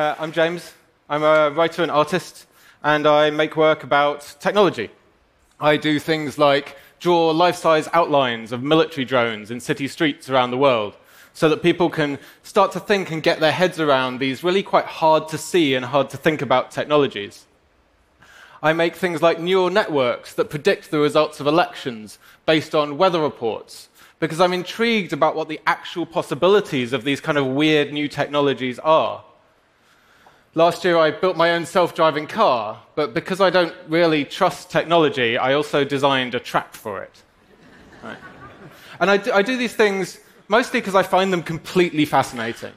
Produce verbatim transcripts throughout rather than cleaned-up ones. Uh, I'm James. I'm a writer and artist, and I make work about technology. I do things like draw life-size outlines of military drones in city streets around the world so that people can start to think and get their heads around these really quite hard-to-see and hard-to-think-about technologies. I make things like neural networks that predict the results of elections based on weather reports, because I'm intrigued about what the actual possibilities of these kind of weird new technologies are. Last year, I built my own self-driving car, but because I don't really trust technology, I also designed a trap for it. Right. And I do, I do these things mostly because I find them completely fascinating,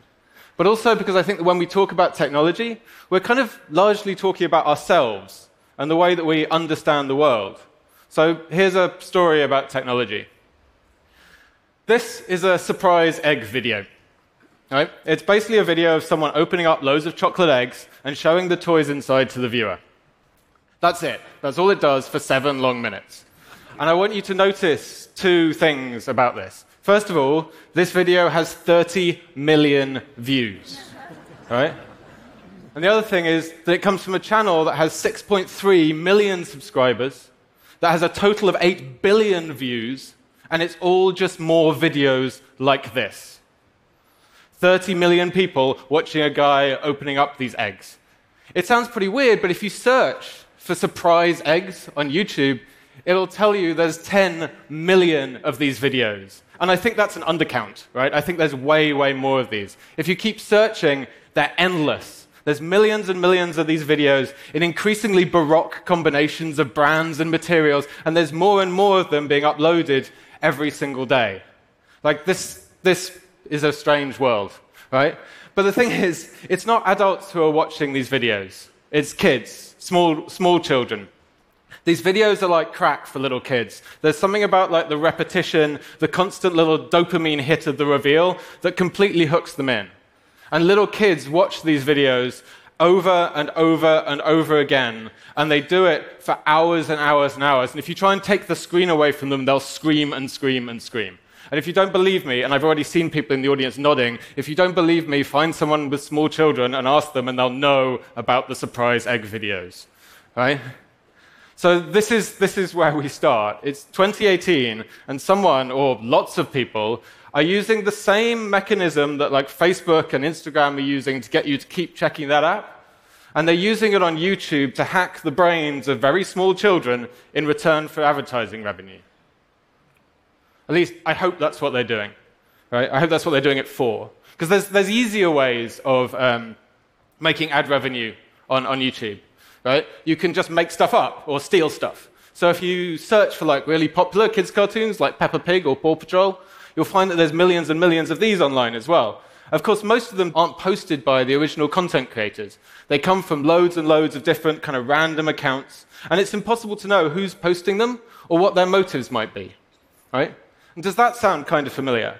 but also because I think that when we talk about technology, we're kind of largely talking about ourselves and the way that we understand the world. So here's a story about technology. This is a surprise egg video. Right? It's basically a video of someone opening up loads of chocolate eggs and showing the toys inside to the viewer. That's it. That's all it does for seven long minutes. And I want you to notice two things about this. First of all, this video has thirty million views. Right? And the other thing is that it comes from a channel that has six point three million subscribers, that has a total of eight billion views, and it's all just more videos like this. thirty million people watching a guy opening up these eggs. It sounds pretty weird, but if you search for surprise eggs on YouTube, it'll tell you there's ten million of these videos. And I think that's an undercount, right? I think there's way, way more of these. If you keep searching, they're endless. There's millions and millions of these videos in increasingly baroque combinations of brands and materials, and there's more and more of them being uploaded every single day. Like this, this... is a strange world, right? But the thing is, it's not adults who are watching these videos. It's kids, small, small children. These videos are like crack for little kids. There's something about like the repetition, the constant little dopamine hit of the reveal that completely hooks them in. And little kids watch these videos over and over and over again, and they do it for hours and hours and hours. And if you try and take the screen away from them, they'll scream and scream and scream. And if you don't believe me, and I've already seen people in the audience nodding, if you don't believe me, find someone with small children and ask them, and they'll know about the surprise egg videos, right? So this is, this is where we start. It's twenty eighteen, and someone, or lots of people, are using the same mechanism that like Facebook and Instagram are using to get you to keep checking that app, and they're using it on YouTube to hack the brains of very small children in return for advertising revenue. At least, I hope that's what they're doing, right? I hope that's what they're doing it for. Because there's, there's easier ways of um, making ad revenue on, on YouTube, right? You can just make stuff up or steal stuff. So if you search for like really popular kids' cartoons like Peppa Pig or Paw Patrol, you'll find that there's millions and millions of these online as well. Of course, most of them aren't posted by the original content creators. They come from loads and loads of different kind of random accounts, and it's impossible to know who's posting them or what their motives might be, right? And does that sound kind of familiar?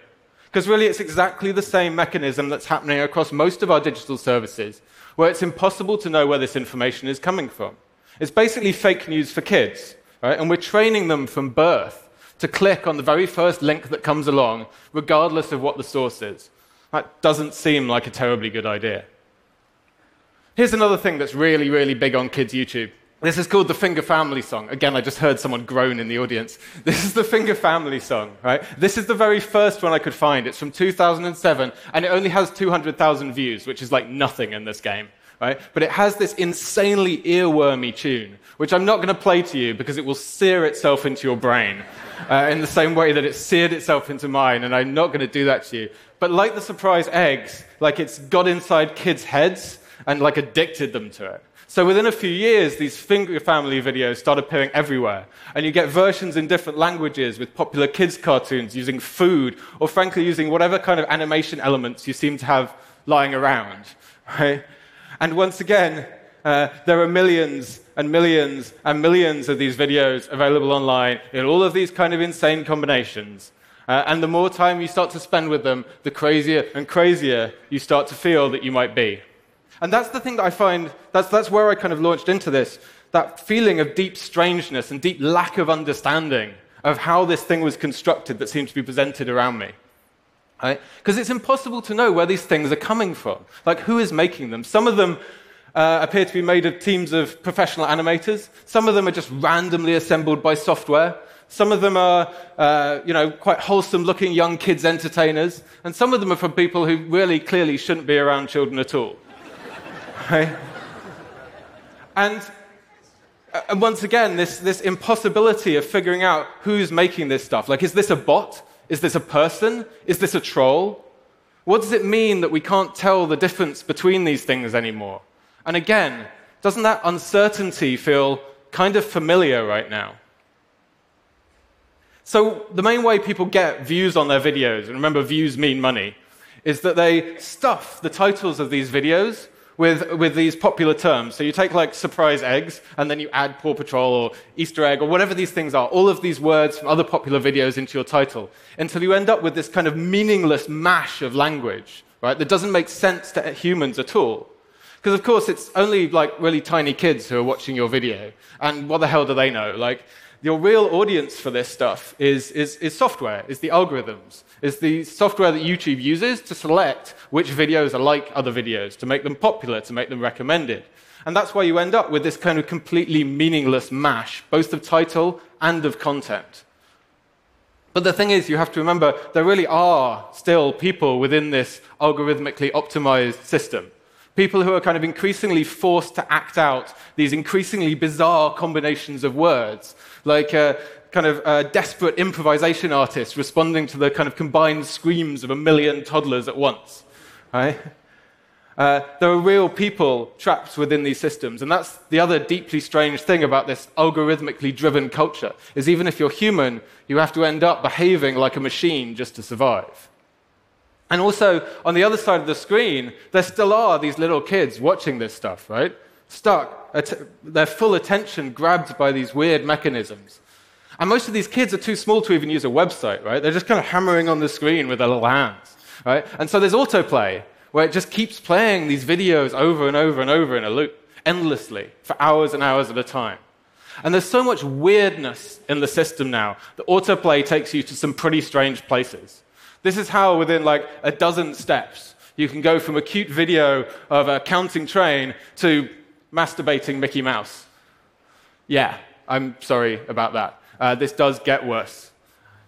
Because really it's exactly the same mechanism that's happening across most of our digital services, where it's impossible to know where this information is coming from. It's basically fake news for kids, right? And we're training them from birth to click on the very first link that comes along, regardless of what the source is. That doesn't seem like a terribly good idea. Here's another thing that's really, really big on kids' YouTube. This is called the Finger Family Song. Again, I just heard someone groan in the audience. This is the Finger Family Song, right? This is the very first one I could find. It's from two thousand seven, and it only has two hundred thousand views, which is like nothing in this game, right? But it has this insanely earwormy tune, which I'm not going to play to you because it will sear itself into your brain uh, in the same way that it seared itself into mine, and I'm not going to do that to you. But like the surprise eggs, like it's got inside kids' heads and like addicted them to it. So within a few years, these Finger Family videos start appearing everywhere, and you get versions in different languages with popular kids' cartoons using food, or frankly using whatever kind of animation elements you seem to have lying around, right? And once again, uh, there are millions and millions and millions of these videos available online in all of these kind of insane combinations. Uh, and the more time you start to spend with them, the crazier and crazier you start to feel that you might be. And that's the thing that I find, that's, that's where I kind of launched into this, that feeling of deep strangeness and deep lack of understanding of how this thing was constructed that seemed to be presented around me. right? Because it's impossible to know where these things are coming from. Like, who is making them? Some of them uh, appear to be made of teams of professional animators. Some of them are just randomly assembled by software. Some of them are, uh, you know, quite wholesome-looking young kids entertainers, and some of them are from people who really clearly shouldn't be around children at all. Right? And, and once again, this, this impossibility of figuring out who's making this stuff. Like, is this a bot? Is this a person? Is this a troll? What does it mean that we can't tell the difference between these things anymore? And again, doesn't that uncertainty feel kind of familiar right now? So the main way people get views on their videos, and remember views mean money, is that they stuff the titles of these videos with, with these popular terms. So you take like surprise eggs, and then you add Paw Patrol or Easter egg or whatever these things are, all of these words from other popular videos into your title, until you end up with this kind of meaningless mash of language, right, that doesn't make sense to humans at all. Because, of course, it's only like really tiny kids who are watching your video, and what the hell do they know? Like, your real audience for this stuff is, is, is software, is the algorithms, is the software that YouTube uses to select which videos are like other videos, to make them popular, to make them recommended. And that's why you end up with this kind of completely meaningless mash, both of title and of content. But the thing is, you have to remember, there really are still people within this algorithmically optimized system. People who are kind of increasingly forced to act out these increasingly bizarre combinations of words, like a kind of a desperate improvisation artist responding to the kind of combined screams of a million toddlers at once, right? Uh, there are real people trapped within these systems, and that's the other deeply strange thing about this algorithmically driven culture, is even if you're human, you have to end up behaving like a machine just to survive. And also, on the other side of the screen, there still are these little kids watching this stuff, right? Stuck, at their full attention grabbed by these weird mechanisms. And most of these kids are too small to even use a website, right? They're just kind of hammering on the screen with their little hands, right? And so there's autoplay, where it just keeps playing these videos over and over and over in a loop, endlessly, for hours and hours at a time. And there's so much weirdness in the system now that autoplay takes you to some pretty strange places. This is how, within like a dozen steps, you can go from a cute video of a counting train to masturbating Mickey Mouse. Yeah, I'm sorry about that. Uh, this does get worse.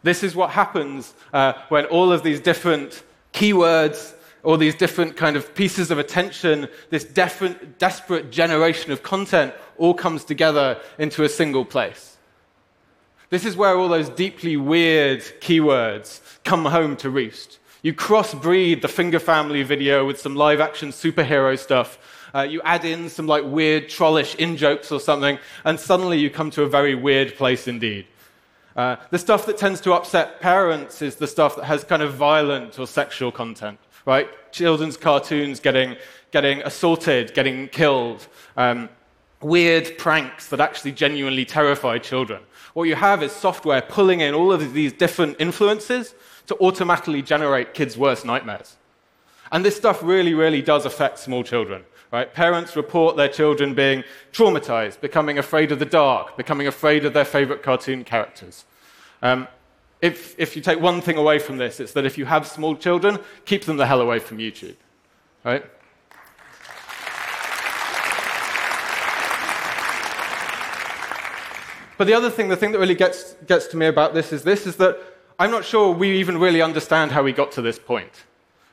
This is what happens uh, when all of these different keywords, all these different kind of pieces of attention, this different, desperate generation of content all comes together into a single place. This is where all those deeply weird keywords come home to roost. You crossbreed the Finger Family video with some live-action superhero stuff. Uh, you add in some like weird trollish in-jokes or something, and suddenly you come to a very weird place indeed. Uh, the stuff that tends to upset parents is the stuff that has kind of violent or sexual content, right? Children's cartoons getting, getting assaulted, getting killed, um, weird pranks that actually genuinely terrify children. What you have is software pulling in all of these different influences to automatically generate kids' worst nightmares. And this stuff really, really does affect small children, right? Parents report their children being traumatized, becoming afraid of the dark, becoming afraid of their favorite cartoon characters. Um, if, if you take one thing away from this, it's that if you have small children, keep them the hell away from YouTube, right? But the other thing, the thing that really gets, gets to me about this is this, is that I'm not sure we even really understand how we got to this point,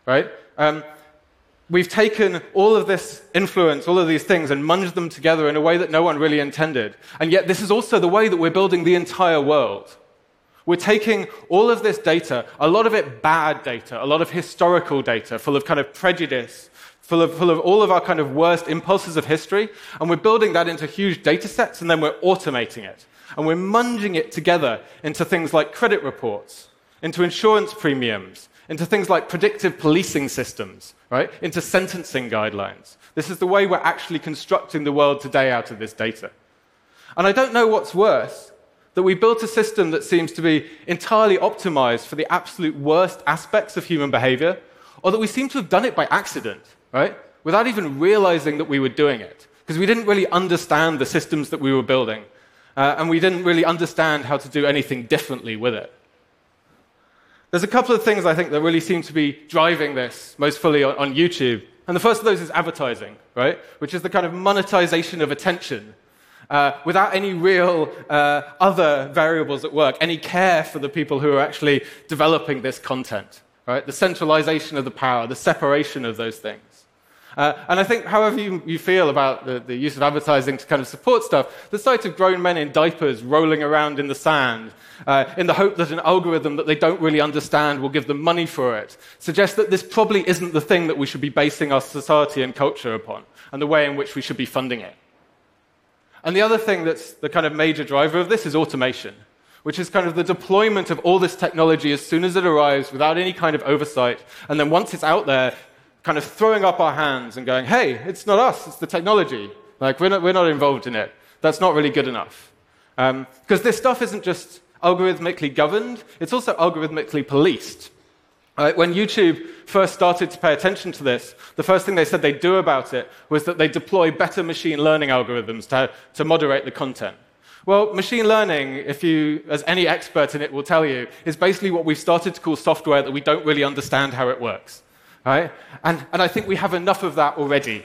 right? Um, we've taken all of this influence, all of these things, and munged them together in a way that no one really intended. And yet this is also the way that we're building the entire world. We're taking all of this data, a lot of it bad data, a lot of historical data, full of kind of prejudice, Full of, full of all of our kind of worst impulses of history, and we're building that into huge data sets, and then we're automating it. And we're munging it together into things like credit reports, into insurance premiums, into things like predictive policing systems, right? Into sentencing guidelines. This is the way we're actually constructing the world today out of this data. And I don't know what's worse, that we built a system that seems to be entirely optimized for the absolute worst aspects of human behavior, or that we seem to have done it by accident. Right? Without even realizing that we were doing it, because we didn't really understand the systems that we were building, uh, and we didn't really understand how to do anything differently with it. There's a couple of things I think that really seem to be driving this most fully on, on YouTube. And the first of those is advertising, right? Which is the kind of monetization of attention uh, without any real uh, other variables at work, any care for the people who are actually developing this content, right? The centralization of the power, the separation of those things. Uh, and I think however you, you feel about the, the use of advertising to kind of support stuff, the sight of grown men in diapers rolling around in the sand uh, in the hope that an algorithm that they don't really understand will give them money for it suggests that this probably isn't the thing that we should be basing our society and culture upon and the way in which we should be funding it. And the other thing that's the kind of major driver of this is automation, which is kind of the deployment of all this technology as soon as it arrives without any kind of oversight. And then once it's out there, kind of throwing up our hands and going, hey, it's not us, it's the technology. Like, we're not, we're not involved in it. That's not really good enough. Um, because this stuff isn't just algorithmically governed, it's also algorithmically policed. Right? When YouTube first started to pay attention to this, the first thing they said they'd do about it was that they deploy better machine learning algorithms to, to moderate the content. Well, machine learning, if you, as any expert in it will tell you, is basically what we've started to call software that we don't really understand how it works. Right? And, and I think we have enough of that already.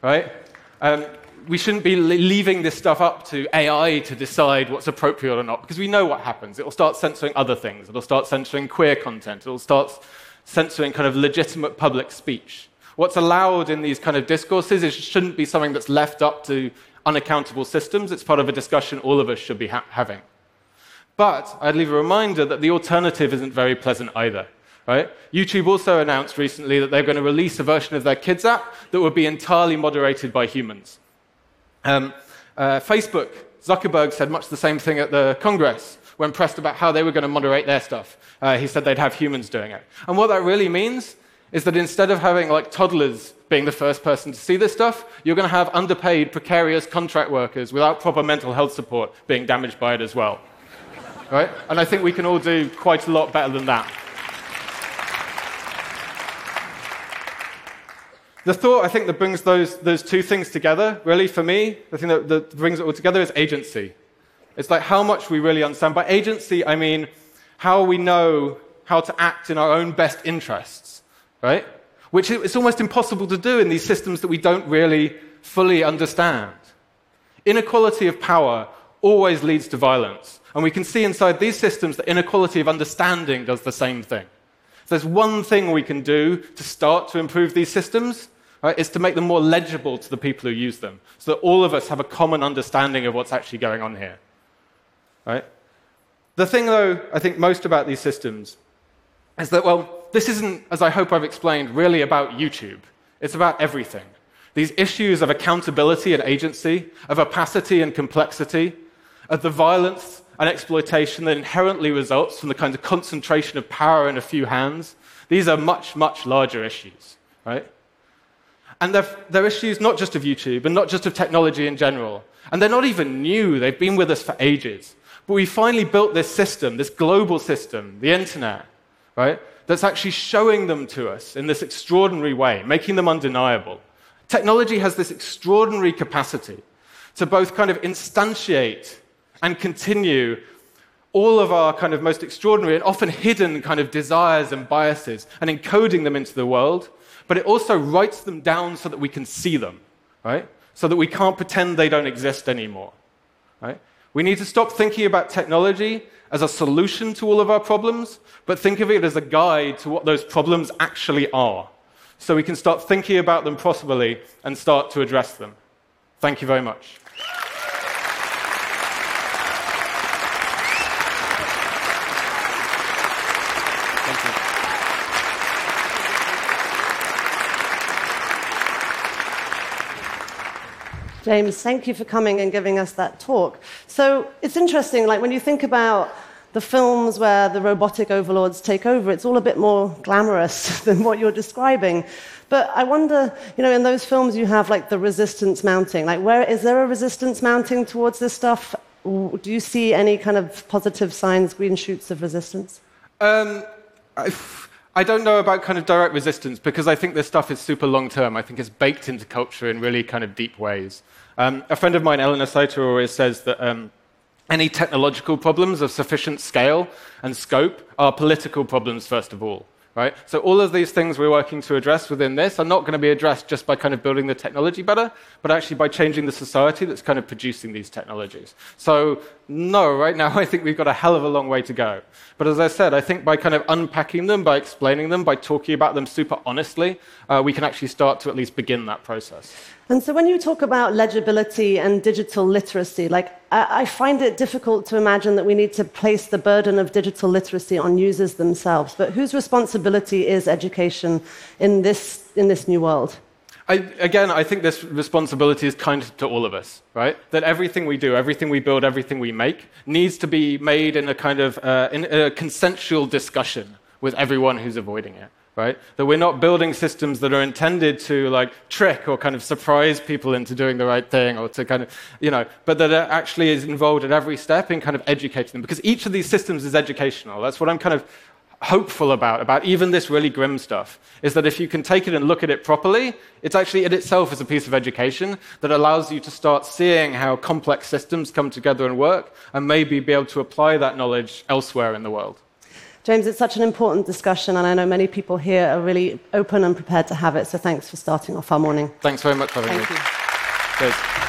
Right? Um, we shouldn't be leaving this stuff up to A I to decide what's appropriate or not, because we know what happens. It'll start censoring other things. It'll start censoring queer content. It'll start censoring kind of legitimate public speech. What's allowed in these kind of discourses is, shouldn't be something that's left up to unaccountable systems. It's part of a discussion all of us should be ha- having. But I'd leave a reminder that the alternative isn't very pleasant either. Right? YouTube also announced recently that they're going to release a version of their kids app that would be entirely moderated by humans. Um, uh, Facebook, Zuckerberg said much the same thing at the Congress when pressed about how they were going to moderate their stuff. Uh, he said they'd have humans doing it. And what that really means is that instead of having like toddlers being the first person to see this stuff, you're going to have underpaid, precarious contract workers without proper mental health support being damaged by it as well. Right? And I think we can all do quite a lot better than that. The thought, I think, that brings those, those two things together, really, for me, the thing that, that brings it all together is agency. It's like how much we really understand. By agency, I mean how we know how to act in our own best interests, right? Which it's almost impossible to do in these systems that we don't really fully understand. Inequality of power always leads to violence. And we can see inside these systems that inequality of understanding does the same thing. If there's one thing we can do to start to improve these systems, right, is to make them more legible to the people who use them, so that all of us have a common understanding of what's actually going on here. Right? The thing, though, I think most about these systems is that, well, this isn't, as I hope I've explained, really about YouTube. It's about everything. These issues of accountability and agency, of opacity and complexity, of the violence and exploitation that inherently results from the kind of concentration of power in a few hands, these are much, much larger issues, right? And they're, they're issues not just of YouTube and not just of technology in general. And they're not even new. They've been with us for ages. But we finally built this system, this global system, the internet, right, that's actually showing them to us in this extraordinary way, making them undeniable. Technology has this extraordinary capacity to both kind of instantiate and continue all of our kind of most extraordinary and often hidden kind of desires and biases and encoding them into the world, but it also writes them down so that we can see them, right? So that we can't pretend they don't exist anymore, right? We need to stop thinking about technology as a solution to all of our problems, but think of it as a guide to what those problems actually are, so we can start thinking about them properly and start to address them. Thank you very much. James, thank you for coming and giving us that talk. So it's interesting, like when you think about the films where the robotic overlords take over, it's all a bit more glamorous than what you're describing. But I wonder, you know, in those films you have like the resistance mounting. Like, where is there a resistance mounting towards this stuff? Do you see any kind of positive signs, green shoots of resistance? Um, I, I don't know about kind of direct resistance, because I think this stuff is super long-term. I think it's baked into culture in really kind of deep ways. Um, a friend of mine, Eleanor Saito, always says that um, Any technological problems of sufficient scale and scope are political problems, first of all. Right? So all of these things we're working to address within this are not going to be addressed just by kind of building the technology better, but actually by changing the society that's kind of producing these technologies. So no, right now I think we've got a hell of a long way to go. But as I said, I think by kind of unpacking them, by explaining them, by talking about them super honestly, uh, we can actually start to at least begin that process. And so when you talk about legibility and digital literacy, like I find it difficult to imagine that we need to place the burden of digital literacy on users themselves. But whose responsibility is education in this, in this new world? I, again, I think this responsibility is kind to all of us, right? That everything we do, everything we build, everything we make needs to be made in a kind of uh, in a consensual discussion with everyone who's avoiding it. Right? That we're not building systems that are intended to like trick or kind of surprise people into doing the right thing or to kind of, you know, but that it actually is involved at every step in kind of educating them. Because each of these systems is educational. That's what I'm kind of hopeful about, about even this really grim stuff, is that if you can take it and look at it properly, it's actually in itself is a piece of education that allows you to start seeing how complex systems come together and work and maybe be able to apply that knowledge elsewhere in the world. James, it's such an important discussion, and I know many people here are really open and prepared to have it, so thanks for starting off our morning. Thanks very much for having me. Thank you. Cheers.